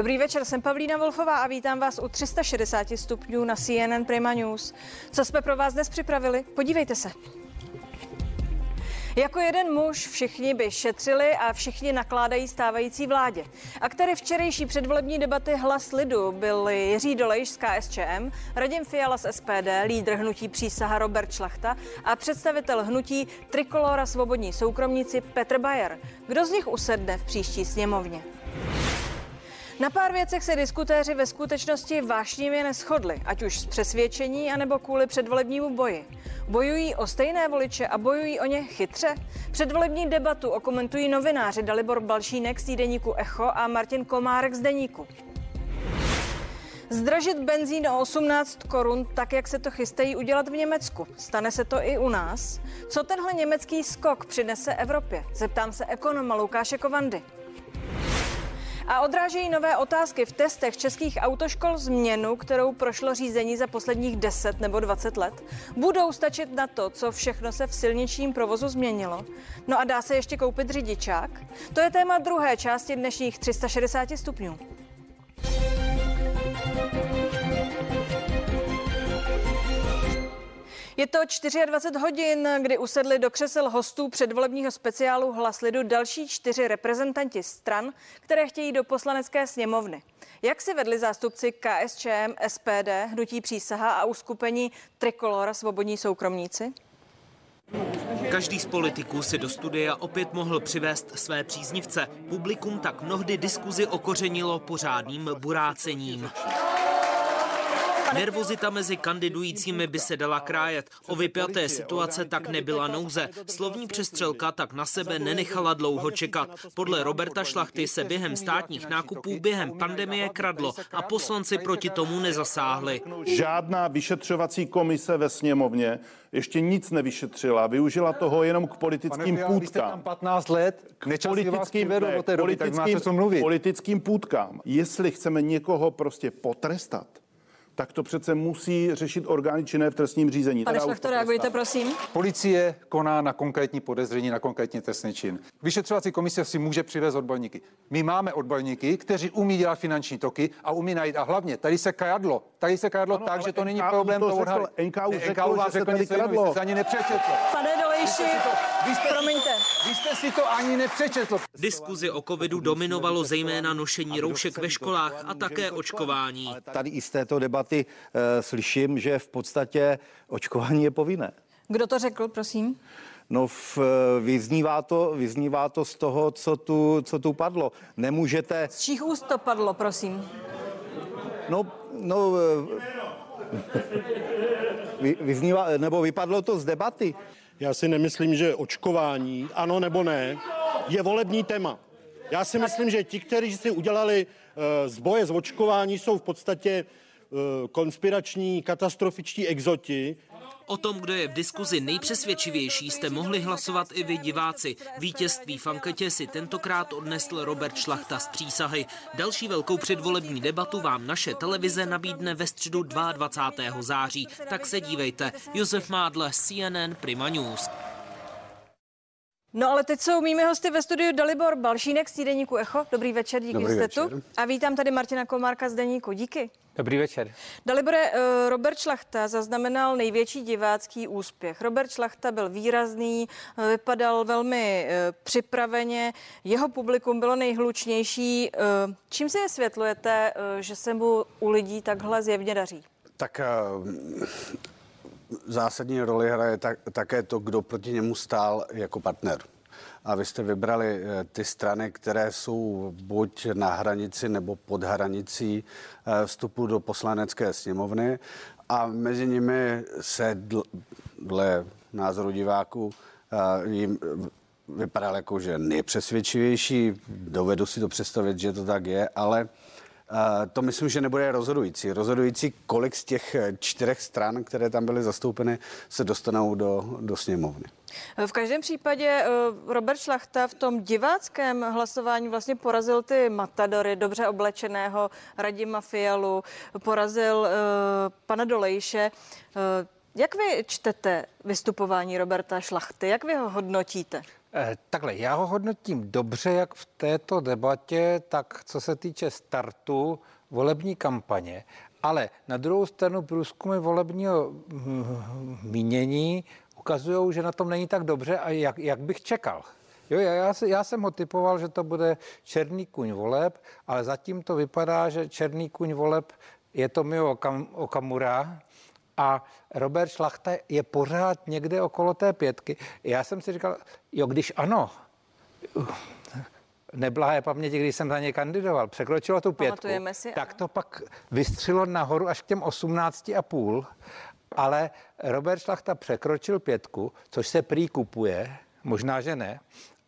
Dobrý večer, jsem Pavlína Wolfová a vítám vás u 360 stupňů na CNN Prima News. Co jsme pro vás dnes připravili? Podívejte se. Jako jeden muž všichni by šetřili a všichni nakládají stávající vládě. Aktéry včerejší předvolební debaty Hlas lidu byli Jiří Dolejš z KSČM, Radim Fiala z SPD, lídr hnutí Přísaha Robert Šlachta a představitel hnutí Trikolora svobodní soukromníci Petr Bajer. Kdo z nich usedne v příští sněmovně? Na pár věcech se diskutéři ve skutečnosti vášnivě neshodli, ať už z přesvědčení, anebo kvůli předvolebnímu boji. Bojují o stejné voliče a bojují o ně chytře? Předvolební debatu okomentují novináři Dalibor Balšínek z týdeníku Echo a Martin Komárek z Deníku. Zdražit benzín o 18 korun, tak jak se to chystají udělat v Německu. Stane se to i u nás? Co tenhle německý skok přinese Evropě? Zeptám se ekonoma Lukáše Kovandy. A odrážejí nové otázky v testech českých autoškol změnu, kterou prošlo řízení za posledních 10 nebo 20 let. Budou stačit na to, co všechno se v silničním provozu změnilo. No a dá se ještě koupit řidičák? To je téma druhé části dnešních 360 stupňů. Je to 24 hodin, kdy usedli do křesel hostů předvolebního speciálu Hlas lidu další 4 reprezentanti stran, které chtějí do poslanecké sněmovny. Jak si vedli zástupci KSČM, SPD, hnutí Přísaha a uskupení Trikolora svobodní soukromníci? Každý z politiků si do studia opět mohl přivést své příznivce. Publikum tak mnohdy diskuzi okořenilo pořádným burácením. Nervozita mezi kandidujícími by se dala krájet. O vypjaté situace tak nebyla nouze. Slovní přestřelka tak na sebe nenechala dlouho čekat. Podle Roberta Šlachty se během státních nákupů během pandemie kradlo a poslanci proti tomu nezasáhli. Žádná vyšetřovací komise ve sněmovně ještě nic nevyšetřila. Využila toho jenom k politickým půtkám. 15 let politickým půtkám. Jestli chceme někoho prostě potrestat, tak to přece musí řešit orgány činné v trestním řízení. Pane Šlachto, reagujte, prosím. Policie koná na konkrétní podezření, na konkrétní trestný čin. Vyšetřovací komise si může přivést odborníky. My máme odborníky, kteří umí dělat finanční toky a umí najít. A hlavně, tady se kradlo ano, tak, že to není problém toho odhalit. NKU řekl, že se tady kradlo. Pane Dolejši, promiňte. Vy jste si to ani nepřečetl. Diskuzi o covidu dominovalo zejména nošení roušek ve školách a také očkování. Tady i z této debaty slyším, že v podstatě očkování je povinné. Kdo to řekl, prosím? No, vyznívá to z toho, co tu padlo. Nemůžete... Z čích úst to padlo, prosím? No... Vypadlo to z debaty. Já si nemyslím, že očkování, ano nebo ne, je volební téma. Já si myslím, že ti, kteří si udělali z boje z očkování, jsou v podstatě konspirační, katastrofičtí exoti. O tom, kdo je v diskuzi nejpřesvědčivější, jste mohli hlasovat i vy, diváci. Vítězství v anketě si tentokrát odnesl Robert Šlachta z Přísahy. Další velkou předvolební debatu vám naše televize nabídne ve středu 22. září. Tak se dívejte. Josef Mádl, CNN Prima News. No ale teď jsou mými hosty ve studiu Dalibor Balšínek z týdeníku Echo. Dobrý večer, díky, že jste tu. A vítám tady Martina Komárka z Deníku. Díky. Dobrý večer. Dalibore, Robert Šlachta zaznamenal největší divácký úspěch. Robert Šlachta byl výrazný, vypadal velmi připraveně, jeho publikum bylo nejhlučnější. Čím si vysvětlujete, že se mu u lidí takhle zjevně daří? Tak... Zásadní roli hraje také to, kdo proti němu stál jako partner. A vy jste vybrali ty strany, které jsou buď na hranici nebo pod hranicí vstupu do poslanecké sněmovny a mezi nimi se dle názoru diváků jim vypadal jako, že nejpřesvědčivější. Dovedu si to představit, že to tak je, ale... To myslím, že nebude rozhodující. Rozhodující, kolik z těch 4 stran, které tam byly zastoupeny, se dostanou do sněmovny. V každém případě Robert Šlachta v tom diváckém hlasování vlastně porazil ty matadory, dobře oblečeného Radima Fialu, porazil pana Dolejše. Jak vy čtete vystupování Roberta Šlachty? Jak vy ho hodnotíte? Takhle, já ho hodnotím dobře, jak v této debatě, tak co se týče startu volební kampaně. Ale na druhou stranu průzkumy volebního mínění ukazují, že na tom není tak dobře, a jak bych čekal. Jo, já jsem ho typoval, že to bude černý kuň voleb, ale zatím to vypadá, že černý kuň voleb je Tomio Okamura a Robert Šlachta je pořád někde okolo té 5. Já jsem si říkal, jo, když ano, neblahé paměti, když jsem za něj kandidoval, překročilo tu 5, tak to pak vystřilo nahoru až k těm 18,5, ale Robert Šlachta překročil 5, což se prý kupuje, možná, že ne,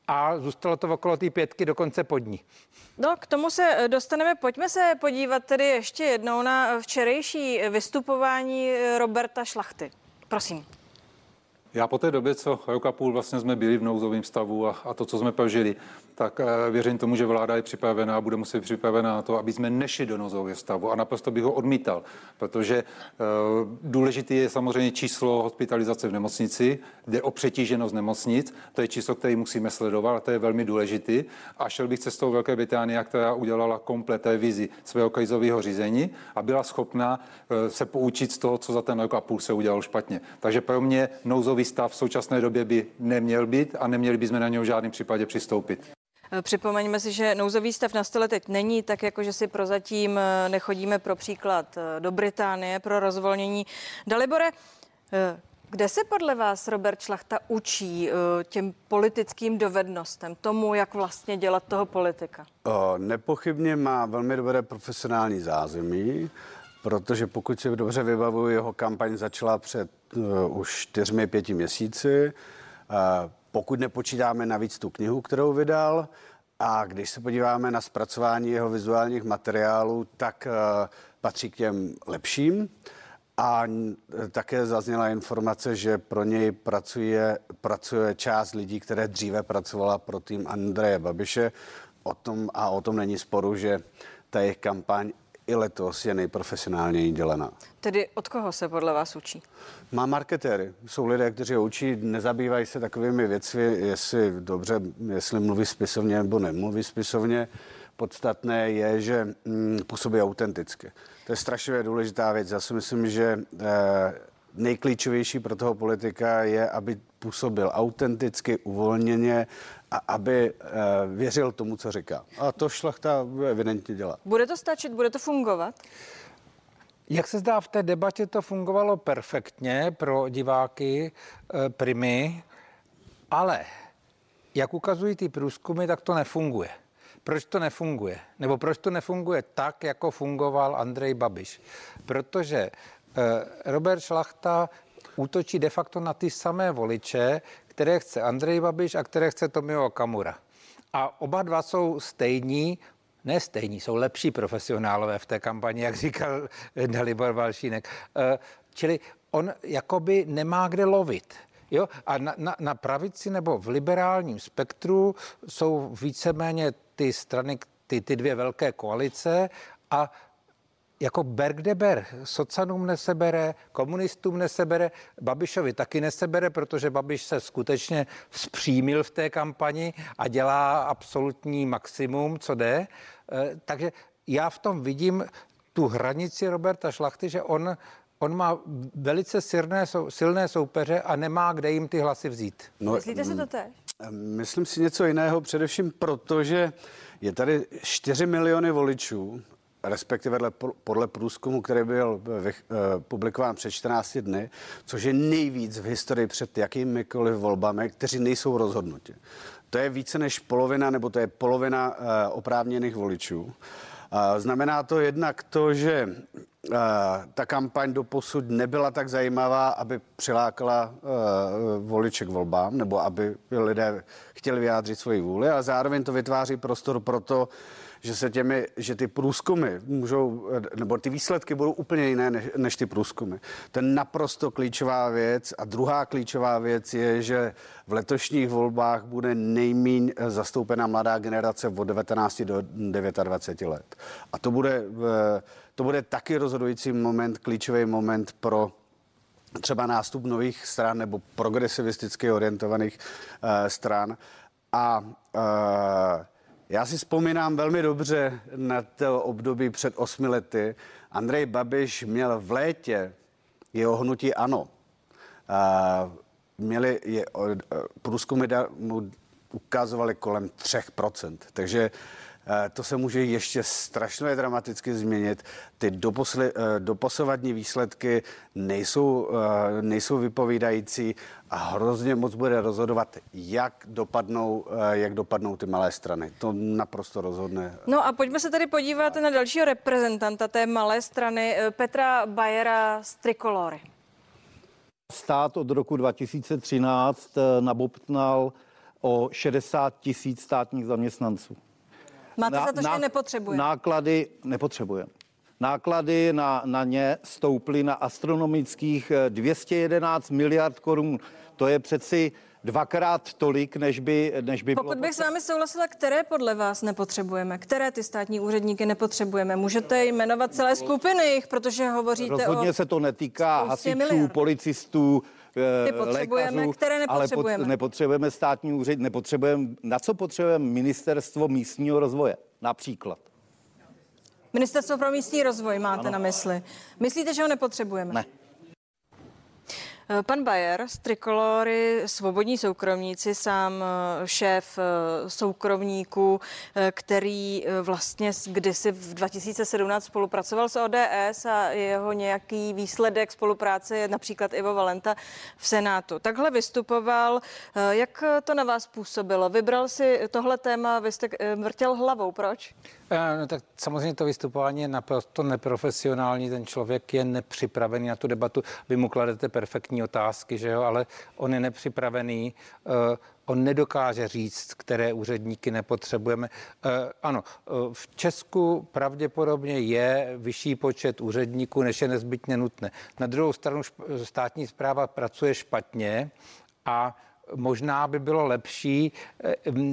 a zůstalo to okolo té 5, dokonce pod ní. No, k tomu se dostaneme. Pojďme se podívat tedy ještě jednou na včerejší vystupování Roberta Šlachty. Prosím. Já po té době, co rok a půl vlastně jsme byli v nouzovém stavu a to, co jsme prožili, tak věřím tomu, že vláda je připravená a bude muset být připravená na to, aby jsme nešli do nouzového stavu, a naprosto bych ho odmítal, protože důležité je samozřejmě číslo hospitalizace v nemocnici, jde o přetíženost nemocnic, to je číslo, které musíme sledovat, a to je velmi důležité. A šel bych cestou Velké Británie, která udělala komplet revizi svého krizového řízení a byla schopná se poučit z toho, co za ten rok a půl se udělalo špatně. Takže pro mě nouzový stav v současné době by neměl být a neměli bychom na něj v žádném případě přistoupit. Připomeňme si, že nouzový stav na stole teď není, tak jako že si prozatím nechodíme pro příklad do Británie pro rozvolnění. Dalibore, kde se podle vás Robert Šlachta učí těm politickým dovednostem, tomu, jak vlastně dělat toho politika? Nepochybně má velmi dobré profesionální zázemí, protože pokud si dobře vybavuju, jeho kampaň začala před už 4-5 měsíci, pokud nepočítáme navíc tu knihu, kterou vydal, a když se podíváme na zpracování jeho vizuálních materiálů, tak patří k těm lepším. A také zazněla informace, že pro něj pracuje část lidí, které dříve pracovala pro tým Andreje Babiše. O tom není sporu, že ta jejich kampaň i letos je nejprofesionálněji dělená. Tedy od koho se podle vás učí? Má marketéry. Jsou lidé, kteří ho učí, nezabývají se takovými věcmi, jestli mluví spisovně nebo nemluví spisovně. Podstatné je, že působí autenticky. To je strašně důležitá věc. Já si myslím, že nejklíčovější pro toho politika je, aby působil autenticky, uvolněně a aby věřil tomu, co říká. A to Šlachta evidentně dělá. Bude to stačit? Bude to fungovat? Jak se zdá, v té debatě to fungovalo perfektně pro diváky Primy, ale jak ukazují ty průzkumy, tak to nefunguje. Proč to nefunguje? Nebo proč to nefunguje tak, jako fungoval Andrej Babiš? Protože Robert Šlachta útočí de facto na ty samé voliče, které chce Andrej Babiš a které chce Tomio Okamura. A oba dva jsou nestejní, jsou lepší profesionálové v té kampani, jak říkal Dalibor Balšínek. Čili on jakoby nemá kde lovit. Jo? A na pravici nebo v liberálním spektru jsou víceméně ty strany, ty dvě velké koalice a jako ber kde ber, socanům nesebere, komunistům nesebere, Babišovi taky nesebere, protože Babiš se skutečně vzpřímil v té kampani a dělá absolutní maximum, co jde. Takže já v tom vidím tu hranici Roberta Šlachty, že on má velice silné soupeře a nemá kde jim ty hlasy vzít. No, myslíte si to též? Myslím si něco jiného, především proto, že je tady 4 miliony voličů, respektive podle průzkumu, který byl publikován před 14 dny, což je nejvíc v historii před jakýmikoliv volbami, kteří nejsou rozhodnuti. To je více než polovina, nebo to je polovina oprávněných voličů. Znamená to jednak to, že ta kampaň doposud nebyla tak zajímavá, aby přilákala voliče k volbám, nebo aby lidé chtěli vyjádřit svoji vůli, a zároveň to vytváří prostor pro to, že ty průzkumy můžou, nebo ty výsledky budou úplně jiné než ty průzkumy. To je naprosto klíčová věc. A druhá klíčová věc je, že v letošních volbách bude nejméně zastoupena mladá generace od 19 do 29 let. A to bude taky rozhodující moment, klíčový moment pro třeba nástup nových stran nebo progresivisticky orientovaných stran. A já si vzpomínám velmi dobře na to období před 8 lety. Andrej Babiš měl v létě jeho hnutí ANO. Měli je, průzkumy mu ukazovali kolem 3%. Takže to se může ještě strašně dramaticky změnit. Ty doposavadní výsledky nejsou vypovídající a hrozně moc bude rozhodovat, jak dopadnou ty malé strany. To naprosto rozhodne. No a pojďme se tady podívat na dalšího reprezentanta té malé strany, Petra Bajera z Trikolory. Stát od roku 2013 nabobtnal o 60 000 státních zaměstnanců. Máte za to, že nepotřebuje? Náklady nepotřebujeme. Náklady na ně stouply na astronomických 211 miliard korun. To je přeci dvakrát tolik, než by Pokud bych s vámi souhlasila, které podle vás nepotřebujeme? Které ty státní úředníky nepotřebujeme? Můžete jmenovat celé skupiny jich, protože hovoříte Rozhodně se to netýká hasičů, policistů, lékařů, které nepotřebujeme. Ale nepotřebujeme státní úřad, na co potřebujeme ministerstvo místního rozvoje, například. Ministerstvo pro místní rozvoj máte na mysli. Myslíte, že ho nepotřebujeme? Ne. Pan Bajer z Trikolory, svobodní soukromníci, sám šéf soukromníků, který vlastně kdysi v 2017 spolupracoval s ODS a jeho nějaký výsledek spolupráce je například Ivo Valenta v Senátu. Takhle vystupoval. Jak to na vás působilo? Vybral si tohle téma, vy jste vrtěl hlavou. Proč? No, tak samozřejmě to vystupování je naprosto neprofesionální. Ten člověk je nepřipravený na tu debatu. Vy mu kladete perfektní otázky, že jo, ale on je nepřipravený. On nedokáže říct, které úředníky nepotřebujeme. Ano, v Česku pravděpodobně je vyšší počet úředníků, než je nezbytně nutné. Na druhou stranu státní správa pracuje špatně a možná by bylo lepší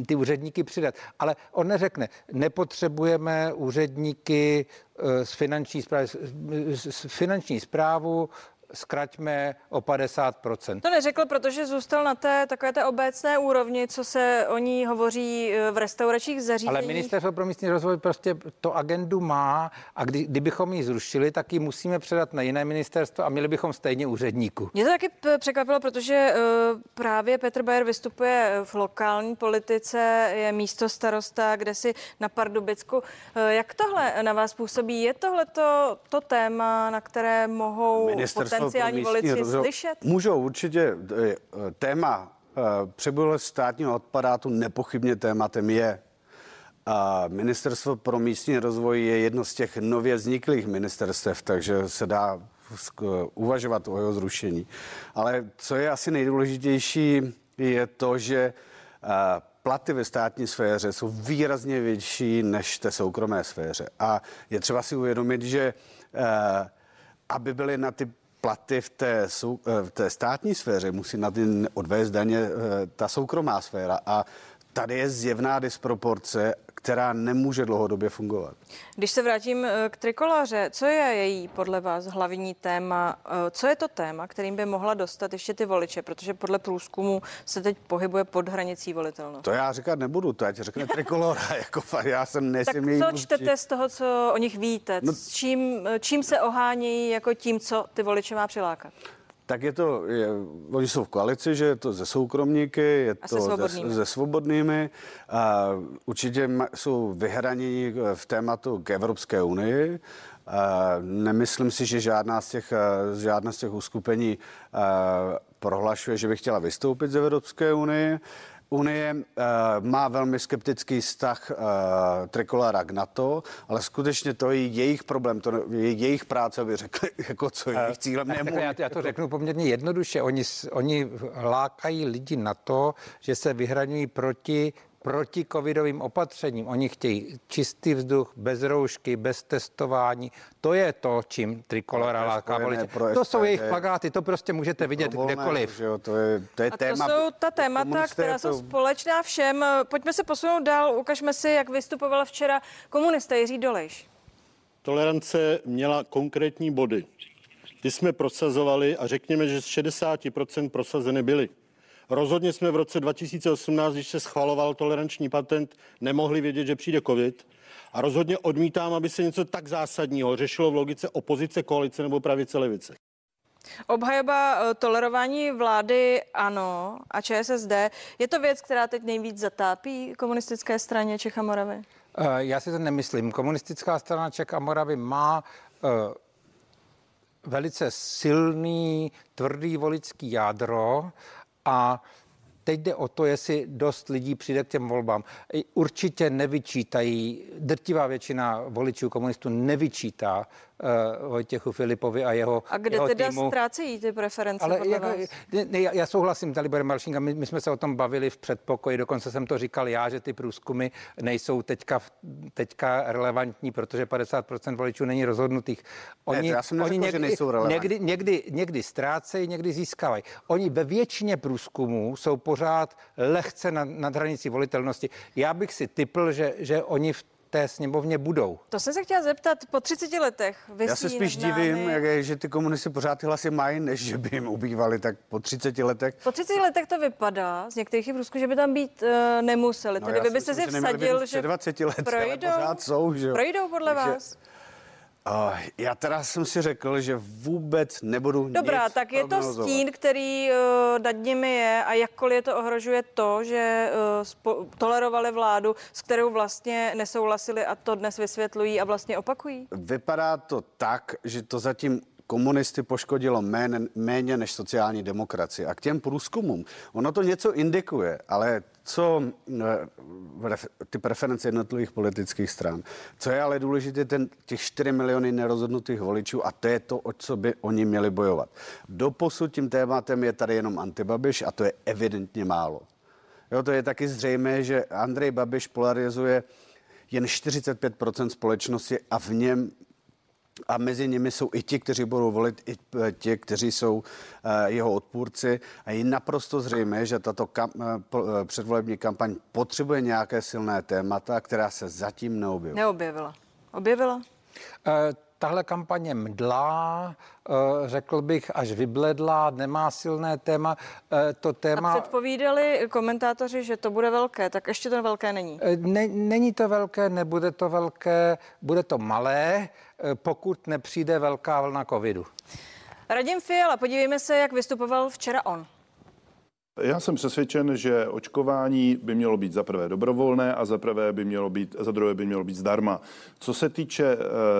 ty úředníky přidat. Ale on neřekne, nepotřebujeme úředníky z finanční správu, zkraťme o 50%. To neřekl, protože zůstal na té takové té obecné úrovni, co se o ní hovoří v restauračních zařízeních. Ale ministerstvo pro místní rozvoj prostě to agendu má a kdybychom ji zrušili, tak ji musíme předat na jiné ministerstvo a měli bychom stejně úředníků. Mě to taky překvapilo, protože právě Petr Bajer vystupuje v lokální politice, je místo starosta, kde si na Pardubicku. Jak tohle na vás působí? Je tohle to téma, na které mohou potenciální voliči slyšet? Můžou určitě. Téma přebylosti státního aparátu nepochybně tématem je. Ministerstvo pro místní rozvoj je jedno z těch nově vzniklých ministerstev, takže se dá uvažovat o jeho zrušení. Ale co je asi nejdůležitější, je to, že platy ve státní sféře jsou výrazně větší než té soukromé sféře. A je třeba si uvědomit, že aby byly na ty platy v té státní sféře, musí na ty odvést daně ta soukromá sféra. A tady je zjevná disproporce, která nemůže dlouhodobě fungovat. Když se vrátím k Trikoloře, co je její podle vás hlavní téma? Co je to téma, kterým by mohla dostat ještě ty voliče? Protože podle průzkumu se teď pohybuje pod hranicí volitelnosti. To já říkat nebudu, to já ti řekne Trikolora. Jako já jsem nesmím její. Tak co čtete z toho, co o nich víte? No, čím se ohánějí jako tím, co ty voliče má přilákat? Tak je to, oni jsou v koalici, že je to ze soukromníky, je to ze svobodnými. Určitě jsou vyhraněni v tématu k Evropské unii. Nemyslím si, že žádná z těch uskupení prohlašuje, že by chtěla vystoupit z Evropské unie. Unie má velmi skeptický vztah Trikolora k NATO, ale skutečně to je jejich problém, to je jejich práce, aby řekli, jako co jejich cílem nemůže. Já to řeknu poměrně jednoduše. Oni lákají lidi na to, že se vyhraňují proti covidovým opatřením. Oni chtějí čistý vzduch, bez roušky, bez testování. To je to, čím Trikolora láká voliče. To jsou jejich plakáty, to prostě můžete vidět kdekoliv. To je téma. To jsou ta témata, která jsou společná všem. Pojďme se posunout dál, ukažme si, jak vystupovala včera komunista Jiří Dolejš. Tolerance měla konkrétní body. ty jsme prosazovali a řekněme, že z 60% prosazeny byly. Rozhodně jsme v roce 2018, když se schvaloval toleranční patent, nemohli vědět, že přijde covid. A rozhodně odmítám, aby se něco tak zásadního řešilo v logice opozice, koalice nebo pravice, levice. Obhajoba tolerování vlády ANO a ČSSD, je to věc, která teď nejvíc zatápí komunistické straně Čech a Moravy? Já si to nemyslím. Komunistická strana Čech a Moravy má velice silný, tvrdý voličský jádro a teď jde o to, jestli dost lidí přijde k těm volbám. Určitě nevyčítají, drtivá většina voličů komunistů nevyčítá Vojtěchu Filipovi a jeho týmu. A kde teda ztrácejí ty preference podle vás? Já souhlasím s Daliborem Balšínkem, my jsme se o tom bavili v předpokoji, dokonce jsem to říkal já, že ty průzkumy nejsou teďka relevantní, protože 50% voličů není rozhodnutých. Oni někdy ztrácejí, někdy získávají. Oni ve většině průzkumů jsou pořád lehce nad hranicí volitelnosti. Já bych si tipl, že oni v té sněmovně budou. To jsem se chtěla zeptat, po 30 letech vysí. Já se spíš divím, že ty komunisti pořád ty hlasy mají, než že by jim ubývali, tak po 30 letech. Po 30 letech to vypadá z některých průzkumů, že by tam být nemuseli. Tedy vy byste si vsadil, že 20 let, projdou, pořád jsou, že projdou podle vás? Já teda jsem si řekl, že vůbec nebudu nic prognozovat. Dobrá, tak je to stín, který nad nimi je a jakkoliv je to ohrožuje to, že tolerovali vládu, s kterou vlastně nesouhlasili a to dnes vysvětlují a vlastně opakují. Vypadá to tak, že to zatím komunisty poškodilo méně než sociální demokracie. A k těm průzkumům, ono to něco indikuje, ale co ty preference jednotlivých politických stran. Co je ale důležité, těch 4 miliony nerozhodnutých voličů a to je to, o co by oni měli bojovat. Doposud tím tématem je tady jenom antibabiš a to je evidentně málo. Jo, to je taky zřejmé, že Andrej Babiš polarizuje jen 45% společnosti a v něm a mezi nimi jsou i ti, kteří budou volit, i ti, kteří jsou jeho odpůrci. A je naprosto zřejmé, že tato předvolební kampaň potřebuje nějaké silné témata, která se zatím neobjevila. Objevila? Tahle kampaň je mdlá, řekl bych, až vybledlá, nemá silné téma. To téma... A předpovídali komentátoři, že to bude velké, tak ještě to velké není. Není to velké, nebude to velké, bude to malé, pokud nepřijde velká vlna covidu. Radim Fiala, podívejme se, jak vystupoval včera on. Já jsem přesvědčen, že očkování by mělo být za prvé dobrovolné a za druhé by mělo být zdarma. Co se týče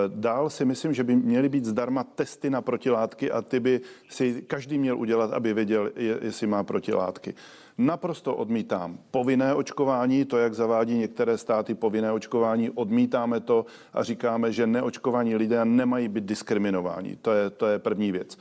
dál, si myslím, že by měly být zdarma testy na protilátky a ty by si každý měl udělat, aby věděl, jestli má protilátky. Naprosto odmítám povinné očkování, to, jak zavádí některé státy povinné očkování, odmítáme to a říkáme, že neočkovaní lidé nemají být diskriminováni. To je první věc.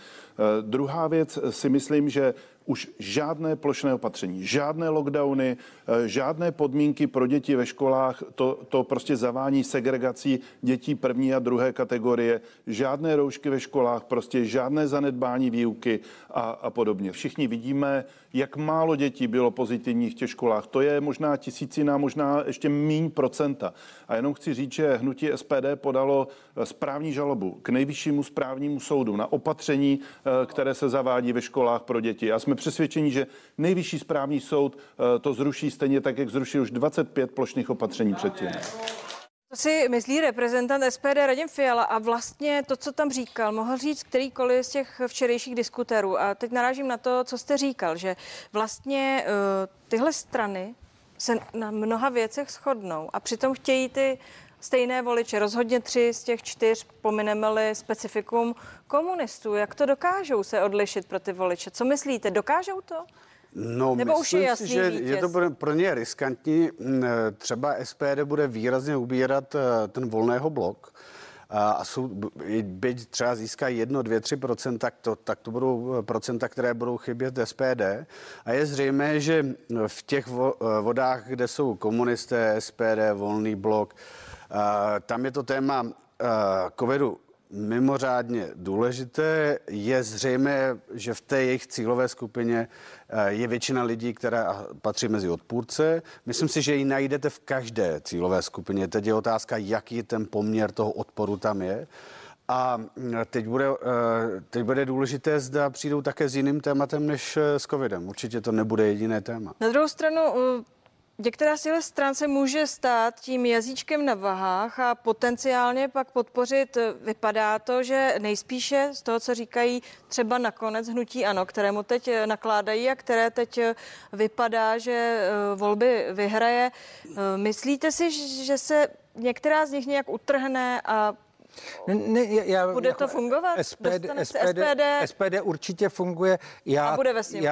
Druhá věc, si myslím, že už žádné plošné opatření, žádné lockdowny, žádné podmínky pro děti ve školách, to prostě zavání segregací dětí první a druhé kategorie, žádné roušky ve školách, prostě žádné zanedbání výuky a podobně. Všichni vidíme, jak málo dětí bylo pozitivních v těch školách. To je možná tisícina, možná ještě míň procenta. A jenom chci říct, že hnutí SPD podalo správní žalobu k Nejvyššímu správnímu soudu na opatření, které se zavádí ve školách pro děti. A jsme přesvědčení, že Nejvyšší správní soud to zruší stejně tak, jak zrušil už 25 plošných opatření předtím. Co si myslí reprezentant SPD Radim Fiala a vlastně to, co tam říkal, mohl říct kterýkoliv z těch včerejších diskutérů. A teď narážím na to, co jste říkal, že vlastně tyhle strany se na mnoha věcech shodnou a přitom chtějí ty stejné voliče, rozhodně 3 z těch 4, pomineme-li specifikum komunistů. Jak to dokážou se odlišit pro ty voliče? Co myslíte, dokážou to? No, nebo myslím už je si, že vítěz. Je to pro ně riskantní. Třeba SPD bude výrazně ubírat ten volného blok. A byť třeba získají 1, 2, 3%, tak to budou procenta, které budou chybět SPD. A je zřejmé, že v těch vodách, kde jsou komunisté, SPD, volný blok, tam je to téma covidu mimořádně důležité. Je zřejmé, že v té jejich cílové skupině je většina lidí, která patří mezi odpůrce. Myslím si, že ji najdete v každé cílové skupině. Teď je otázka, jaký ten poměr toho odporu tam je. A teď bude důležité, zda přijdou také s jiným tématem než s covidem. Určitě to nebude jediné téma. Na druhou stranu, některá z těchto stran se může stát tím jazyčkem na vahách a potenciálně pak podpořit, vypadá to, že nejspíše z toho, co říkají třeba nakonec hnutí ANO, kterému teď nakládají a které teď vypadá, že volby vyhraje. Myslíte si, že se některá z nich nějak utrhne a bude to fungovat? SPD určitě funguje. A bude ve sněmu.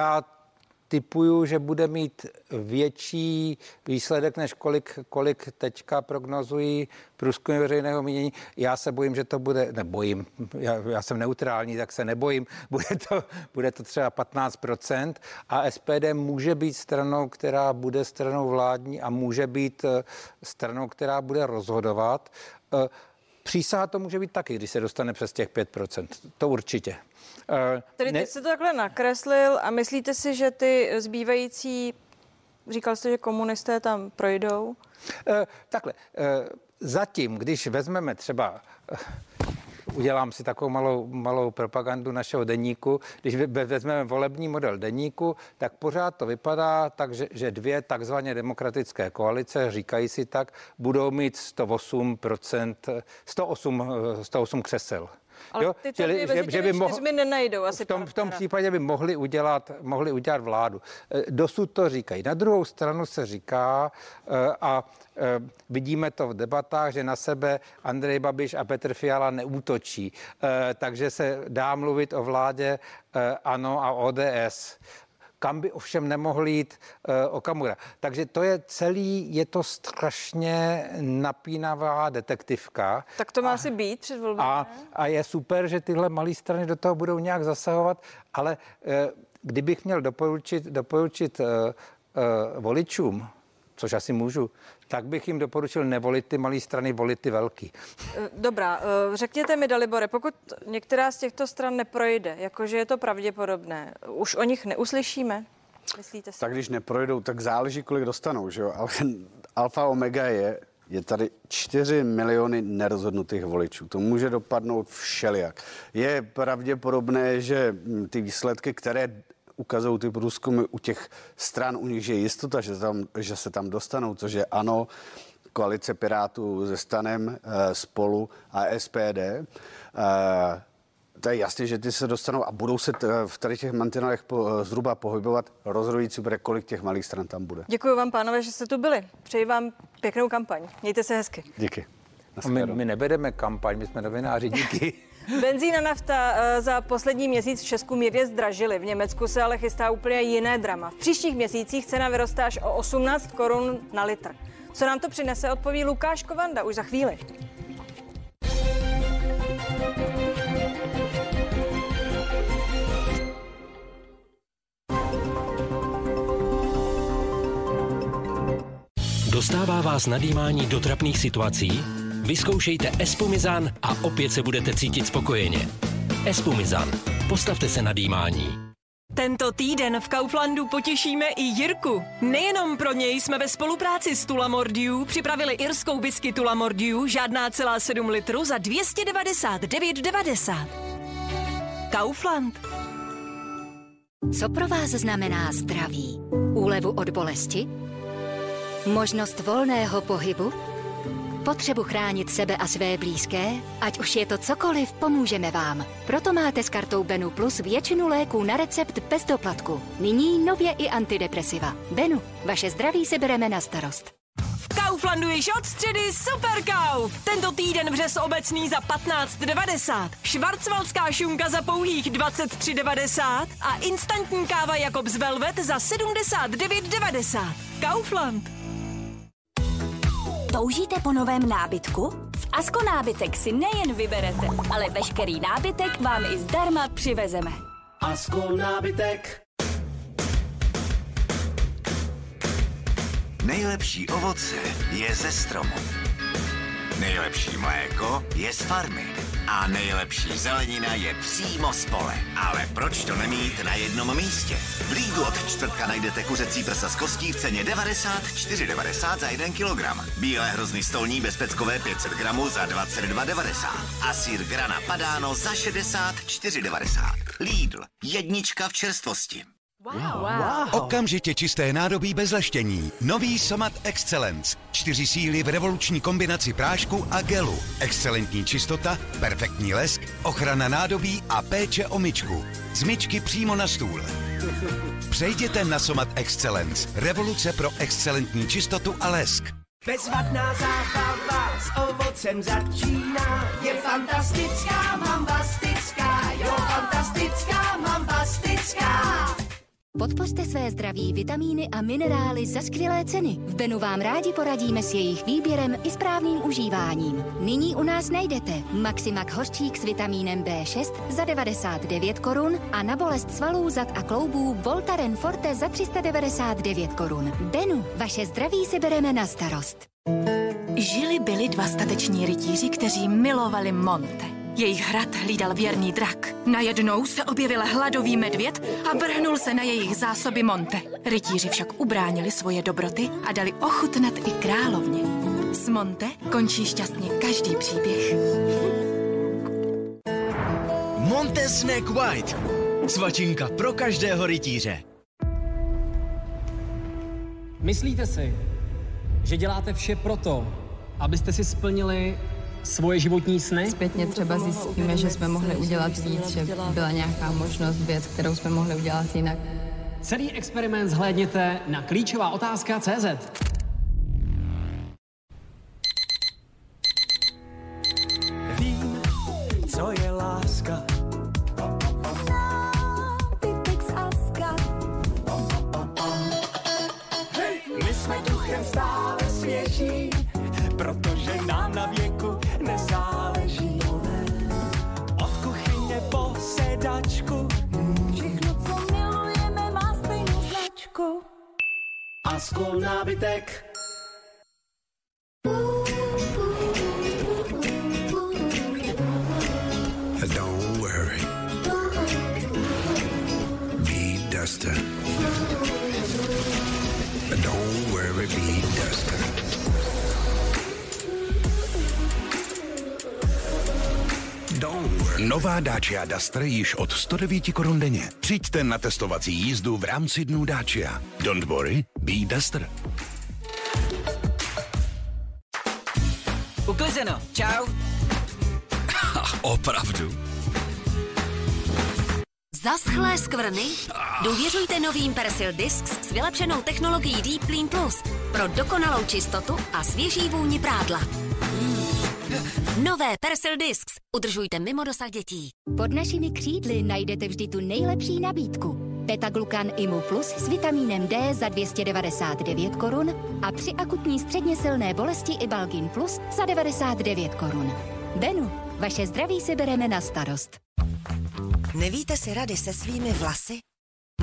Tipuju, že bude mít větší výsledek, než kolik teďka prognozují průzkumy veřejného mínění. Já se bojím, že to bude, nebojím, já jsem neutrální, tak se nebojím, bude to třeba 15% a SPD může být stranou, která bude stranou vládní a může být stranou, která bude rozhodovat. Přísaha to může být taky, když se dostane přes těch 5%, to určitě. Tedy teď jste to takhle nakreslil a myslíte si, že ty zbývající, říkal jste, že komunisté tam projdou? Takhle, zatím, když vezmeme třeba, udělám si takovou malou propagandu našeho deníku, když vezmeme volební model deníku, tak pořád to vypadá tak, že dvě takzvaně demokratické koalice, říkají si tak, budou mít 108 křesel. Ale jo, ty tady mezi nenajdou asi. V tom případě by mohli udělat vládu. Dosud to říkají. Na druhou stranu se říká a vidíme to v debatách, že na sebe Andrej Babiš a Petr Fiala neútočí. Takže se dá mluvit o vládě ANO a ODS. Kam by ovšem nemohl jít Okamura. Takže to je celý, je to strašně napínavá detektivka. Tak to má asi být před volbou. A je super, že tyhle malé strany do toho budou nějak zasahovat, ale kdybych měl doporučit voličům, což asi můžu, tak bych jim doporučil nevolit ty malé strany, volit ty velký. Dobrá, řekněte mi, Dalibore, pokud některá z těchto stran neprojde, jakože je to pravděpodobné, už o nich neuslyšíme? Myslíte si? Tak když neprojdou, tak záleží, kolik dostanou, že jo? Ale alfa omega je tady 4 miliony nerozhodnutých voličů. To může dopadnout všelijak. Je pravděpodobné, že ty výsledky, které ukazují ty průzkumy u těch stran, u nich je jistota, že se tam dostanou, což je ANO, koalice Pirátů se STANem, Spolu a SPD. To je jasné, že ty se dostanou a budou se v tady těch mantinelech zhruba pohybovat. Rozhodující bude, kolik těch malých stran tam bude. Děkuji vám, pánové, že jste tu byli. Přeji vám pěknou kampaň. Mějte se hezky. Díky. My nevedeme kampaň, my jsme novináři. Díky. Benzín a nafta za poslední měsíc v Česku mírně zdražily. V Německu se ale chystá úplně jiné drama. V příštích měsících cena vyrostá až o 18 korun na litr. Co nám to přinese, odpoví Lukáš Kovanda už za chvíli. Dostává vás nadýmání do trapných situací? Vyzkoušejte Espumizan a opět se budete cítit spokojeně. Espumizan. Postavte se na dýmání. Tento týden v Kauflandu potěšíme i Jirku. Nejenom pro něj jsme ve spolupráci s Tula Mordiu připravili irskou whisky Tula Mordiu žádná celá 7 litrů za 299,90. Kaufland. Co pro vás znamená zdraví? Úlevu od bolesti? Možnost volného pohybu? Potřebu chránit sebe a své blízké? Ať už je to cokoliv, pomůžeme vám. Proto máte s kartou Benu Plus většinu léků na recept bez doplatku. Nyní nově i antidepresiva. Benu, vaše zdraví si bereme na starost. V Kauflandu již od středy Superkauf. Tento týden vřes obecný za 15,90. Švarcvalská šunka za pouhých 23,90. A instantní káva Jakobs Velvet za 79,90. Kaufland. Toužíte po novém nábytku? V Asko nábytek si nejen vyberete, ale veškerý nábytek vám i zdarma přivezeme. Asko nábytek. Nejlepší ovoce je ze stromu. Nejlepší mléko je z farmy. A nejlepší zelenina je přímo z pole. Ale proč to nemít na jednom místě? V Lidlu od čtvrtka najdete kuřecí prsa z kostí v ceně 94,90 za 1 kg. Bílé hrozny stolní bezpeckové 500 gramů za 22,90. A sýr grana padano za 64,90. Lidl. Jednička v čerstvosti. Wow. Okamžitě čisté nádobí bez leštění. Nový Somat Excellence. 4 síly v revoluční kombinaci prášku a gelu. Excelentní čistota, perfektní lesk, ochrana nádobí a péče o myčku. Z myčky přímo na stůl. Přejděte na Somat Excellence. Revoluce pro excelentní čistotu a lesk. Bezvadná zábava s ovocem začíná. Je fantastická, mambastická. Jo, fantastická, mambastická. Podpořte své zdraví, vitamíny a minerály za skvělé ceny. V Benu vám rádi poradíme s jejich výběrem i správným užíváním. Nyní u nás najdete Maximak hořčík s vitamínem B6 za 99 korun a na bolest svalů, zad a kloubů Voltaren Forte za 399 korun. Benu, vaše zdraví si bereme na starost. Žili byli dva stateční rytíři, kteří milovali Monte. Jejich hrad hlídal věrný drak. Najednou se objevil hladový medvěd a vrhnul se na jejich zásoby Monte. Rytíři však ubránili svoje dobroty a dali ochutnat i královně. S Monte končí šťastně každý příběh. Monte Snack White. Svačinka pro každého rytíře. Myslíte si, že děláte vše proto, abyste si splnili svoje životní sny? Zpětně třeba zjistíme, že jsme mohli udělat víc, že byla nějaká možnost, věc, kterou jsme mohli udělat jinak. Celý experiment zhlédněte na klíčovaotázka.cz. Vím, co je láska. Nápitek z Aska. Hej, my jsme duchem stále svěží, protože nám na věku nezáleží. Od kuchyně po sedačku všechno, co milujeme, má stejnou značku. Asko nábytek. Don't worry. Be Duster. Don't worry, be Duster. Nová Dacia Duster již od 109 korun denně. Přijďte na testovací jízdu v rámci dnů Dacia. Don't worry, be Duster. Uklizeno, čau. Opravdu. Zaschlé skvrny? Důvěřujte novým Persil Discs s vylepšenou technologií Deep Clean Plus pro dokonalou čistotu a svěží vůni prádla. Nové Persil Discs. Udržujte mimo dosah dětí. Pod našimi křídly najdete vždy tu nejlepší nabídku. Betaglukan Imu Plus s vitamínem D za 299 korun a při akutní středně silné bolesti Ibalgin Plus za 99 korun. Benu, vaše zdraví si bereme na starost. Nevíte si rady se svými vlasy?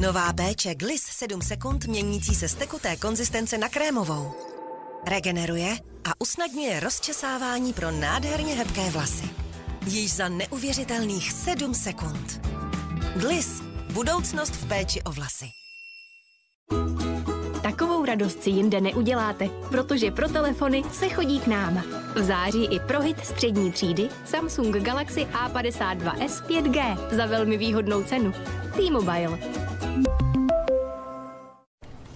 Nová péče Gliss 7 sekund měnící se z tekuté konzistence na krémovou. Regeneruje a usnadňuje rozčesávání pro nádherně hebké vlasy. Již za neuvěřitelných 7 sekund. Gliss. Budoucnost v péči o vlasy. Takovou radost si jinde neuděláte, protože pro telefony se chodí k nám. V září i pro hit střední třídy Samsung Galaxy A52s 5G za velmi výhodnou cenu. T-Mobile.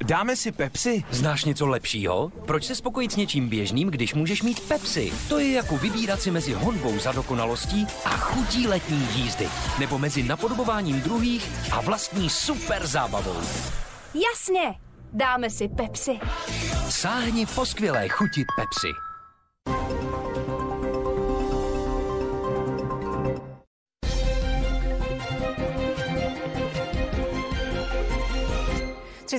Dáme si Pepsi? Znáš něco lepšího? Proč se spokojit s něčím běžným, když můžeš mít Pepsi? To je jako vybírat si mezi honbou za dokonalostí a chutí letní jízdy. Nebo mezi napodobováním druhých a vlastní super zábavou. Jasně, dáme si Pepsi. Sáhni po skvělé chuti Pepsi.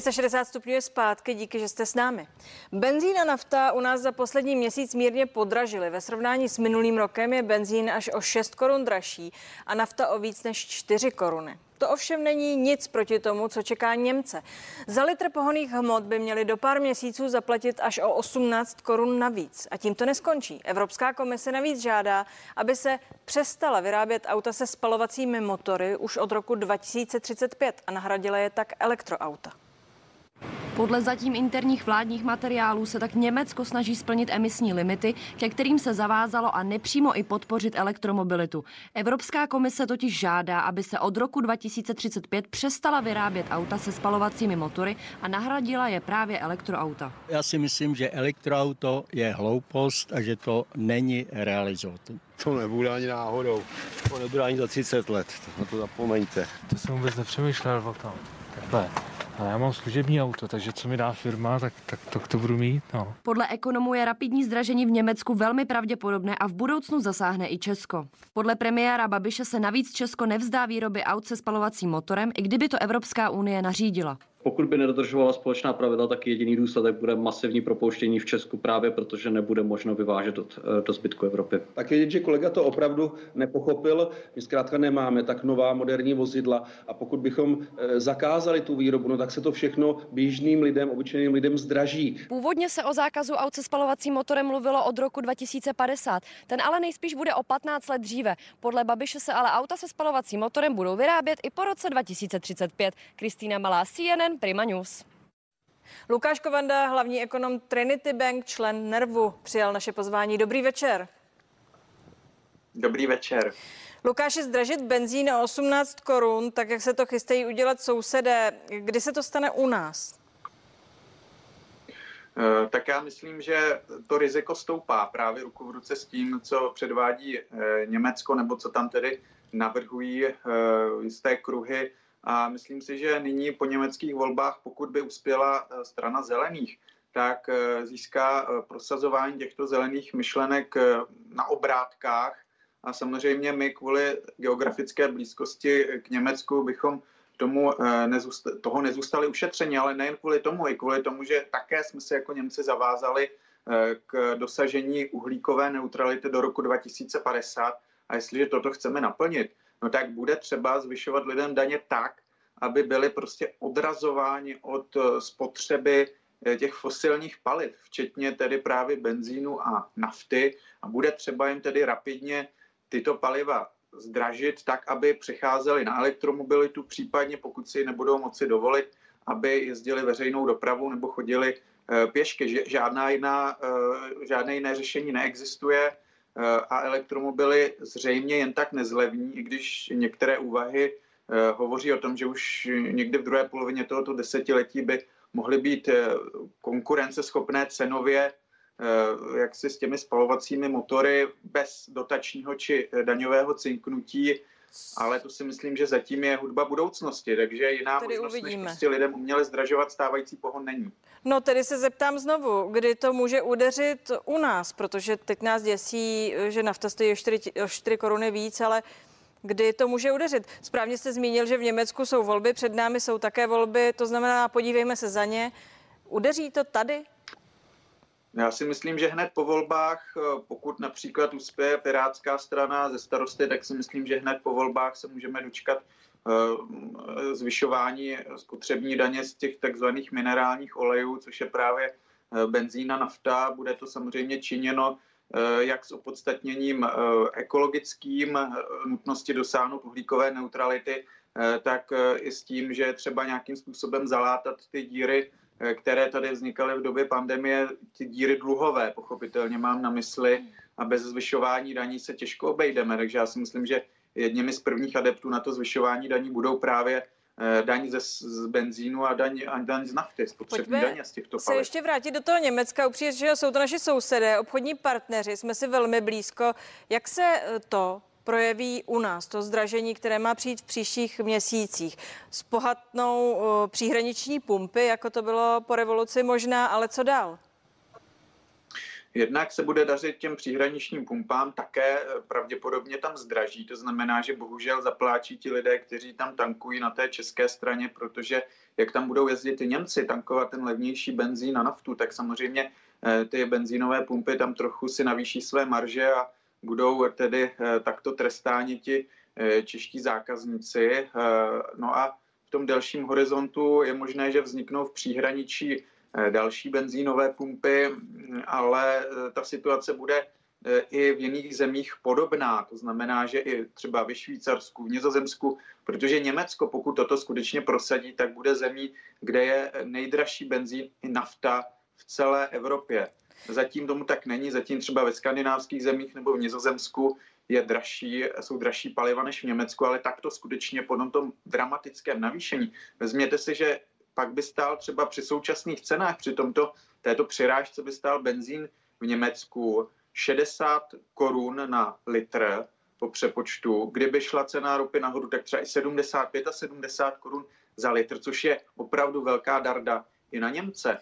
Za 60 stupňů je zpátky, díky, že jste s námi. Benzín a nafta u nás za poslední měsíc mírně podražily. Ve srovnání s minulým rokem je benzín až o 6 korun dražší a nafta o víc než 4 koruny. To ovšem není nic proti tomu, co čeká Němce. Za litr pohonných hmot by měli do pár měsíců zaplatit až o 18 korun navíc. A tím to neskončí. Evropská komise navíc žádá, aby se přestala vyrábět auta se spalovacími motory už od roku 2035 a nahradila je tak elektroauta. Podle zatím interních vládních materiálů se tak Německo snaží splnit emisní limity, ke kterým se zavázalo, a nepřímo i podpořit elektromobilitu. Evropská komise totiž žádá, aby se od roku 2035 přestala vyrábět auta se spalovacími motory a nahradila je právě elektroauta. Já si myslím, že elektroauto je hloupost a že to není realizovatelné. To nebude ani náhodou. To nebude ani za 30 let. Na to zapomeňte. To jsem vůbec nepřemýšlel o tom. Takhle. Ale já mám služební auto, takže co mi dá firma, tak to budu mít. No. Podle ekonomů je rapidní zdražení v Německu velmi pravděpodobné a v budoucnu zasáhne i Česko. Podle premiéra Babiše se navíc Česko nevzdá výroby aut se spalovacím motorem, i kdyby to Evropská unie nařídila. Pokud by nedodržovala společná pravidla, tak jediný důsledek bude masivní propouštění v Česku, právě protože nebude možno vyvážet do zbytku Evropy. Tak vidět, že kolega to opravdu nepochopil. My zkrátka nemáme tak nová moderní vozidla a pokud bychom zakázali tu výrobu, no tak se to všechno běžným lidem, obyčejným lidem zdraží. Původně se o zákazu aut se spalovacím motorem mluvilo od roku 2050. Ten ale nejspíš bude o 15 let dříve. Podle Babiše se ale auta se spalovacím motorem budou vyrábět i po roce 2035. Kristýna Malá, CNN Prima News. Lukáš Kovanda, hlavní ekonom Trinity Bank, člen Nervu, přijal naše pozvání. Dobrý večer. Dobrý večer. Lukáši, zdražit benzín o 18 korun, tak jak se to chystají udělat sousedé, kdy se to stane u nás? Tak já myslím, že to riziko stoupá právě ruku v ruce s tím, co předvádí Německo, nebo co tam tedy navrhují jisté kruhy. A myslím si, že nyní po německých volbách, pokud by uspěla strana zelených, tak získá prosazování těchto zelených myšlenek na obrátkách. A samozřejmě my kvůli geografické blízkosti k Německu bychom toho nezůstali ušetřeni, ale nejen kvůli tomu, i kvůli tomu, že také jsme se jako Němci zavázali k dosažení uhlíkové neutrality do roku 2050. A jestliže toto chceme naplnit, no tak bude třeba zvyšovat lidem daně tak, aby byli prostě odrazováni od spotřeby těch fosilních paliv, včetně tedy právě benzínu a nafty. A bude třeba jim tedy rapidně tyto paliva zdražit tak, aby přecházeli na elektromobilitu, případně pokud si ji nebudou moci dovolit, aby jezdili veřejnou dopravu nebo chodili pěšky. Žádné jiné řešení neexistuje. A elektromobily zřejmě jen tak nezlevní, i když některé úvahy hovoří o tom, že už někdy v druhé polovině tohoto desetiletí by mohly být konkurenceschopné cenově jaksi s těmi spalovacími motory bez dotačního či daňového cinknutí, ale to si myslím, že zatím je hudba budoucnosti, takže jiná možnost, než prostě lidem uměle zdražovat stávající pohon, není. No tedy se zeptám znovu, kdy to může udeřit u nás, protože teď nás děsí, že nafta stojí o 4 koruny víc, ale kdy to může udeřit? Správně jste zmínil, že v Německu jsou volby, před námi jsou také volby, to znamená, podívejme se za ně. Udeří to tady? Já si myslím, že hned po volbách, pokud například uspěje Pirátská strana ze starosty, tak si myslím, že hned po volbách se můžeme dočkat zvyšování spotřební daně z těch takzvaných minerálních olejů, což je právě benzín a nafta. Bude to samozřejmě činěno jak s opodstatněním ekologickým, nutnosti dosáhnout uhlíkové neutrality, tak i s tím, že třeba nějakým způsobem zalátat ty díry, které tady vznikaly v době pandemie, ty díry dluhové, pochopitelně mám na mysli, a bez zvyšování daní se těžko obejdeme. Takže já si myslím, že jedním z prvních adeptů na to zvyšování daní budou právě daň z benzínu a daň z nafty, spotřební daň z těchto paliv. Pojďme se ještě vrátit do toho Německa, upřímně, že jsou to naši sousedé, obchodní partneři, jsme si velmi blízko. Jak se to projeví u nás, to zdražení, které má přijít v příštích měsících? S pohatnou příhraniční pumpy, jako to bylo po revoluci možná, ale co dál? Jednak se bude dařit těm příhraničním pumpám, také pravděpodobně tam zdraží. To znamená, že bohužel zapláčí ti lidé, kteří tam tankují na té české straně, protože jak tam budou jezdit ty Němci tankovat ten levnější benzín a naftu, tak samozřejmě ty benzínové pumpy tam trochu si navýší své marže a budou tedy takto trestáni ti čeští zákazníci. No a v tom delším horizontu je možné, že vzniknou v příhraničí další benzínové pumpy, ale ta situace bude i v jiných zemích podobná. To znamená, že i třeba ve Švýcarsku, v Nizozemsku, protože Německo, pokud toto skutečně prosadí, tak bude zemí, kde je nejdražší benzín i nafta v celé Evropě. Zatím tomu tak není, zatím třeba ve skandinávských zemích nebo v Nizozemsku jsou dražší paliva než v Německu, ale takto skutečně po tom dramatickém navýšení. Vezměte si, že pak by stál třeba při současných cenách, při této přirážce by stál benzín v Německu 60 korun na litr po přepočtu. Kdyby šla cena ropy nahoru, tak třeba i 75 a 70 korun za litr, což je opravdu velká darda i na Němce.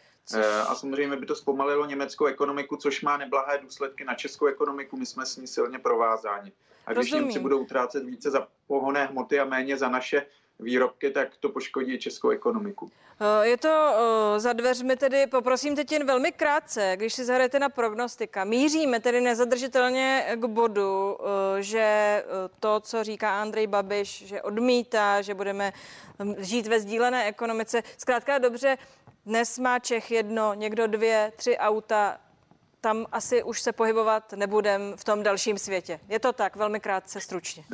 A samozřejmě by to zpomalilo německou ekonomiku, což má neblahé důsledky na českou ekonomiku. My jsme s ní silně provázáni. A když Němci budou utrácet více za pohonné hmoty a méně za naše výrobky, tak to poškodí českou ekonomiku. Je to za dveřmi, tedy poprosím teď jen velmi krátce, když si zahrajete na prognostika. Míříme tedy nezadržitelně k bodu, že to, co říká Andrej Babiš, že odmítá, že budeme žít ve sdílené ekonomice. Zkrátka dobře, dnes má Čech jedno, někdo dvě, tři auta, tam asi už se pohybovat nebudem v tom dalším světě. Je to tak, velmi krátce, stručně.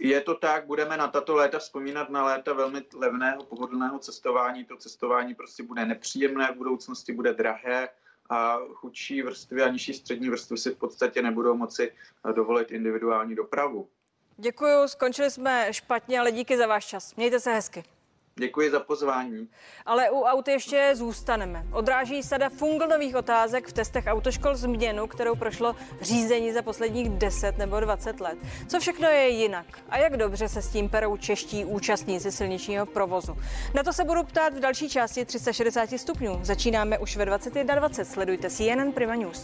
Je to tak, budeme na tato léta vzpomínat na léta velmi levného, pohodlného cestování. To cestování prostě bude nepříjemné, v budoucnosti bude drahé a chudší vrstvy a nižší střední vrstvy si v podstatě nebudou moci dovolit individuální dopravu. Děkuju, skončili jsme špatně, ale díky za váš čas. Mějte se hezky. Děkuji za pozvání. Ale u aut ještě zůstaneme. Odráží sada funglových otázek v testech autoškol změnu, kterou prošlo řízení za posledních 10 nebo 20 let. Co všechno je jinak a jak dobře se s tím perou čeští účastníci silničního provozu? Na to se budu ptát v další části 360 stupňů. Začínáme už ve 21:20. Sledujte CNN Prima News.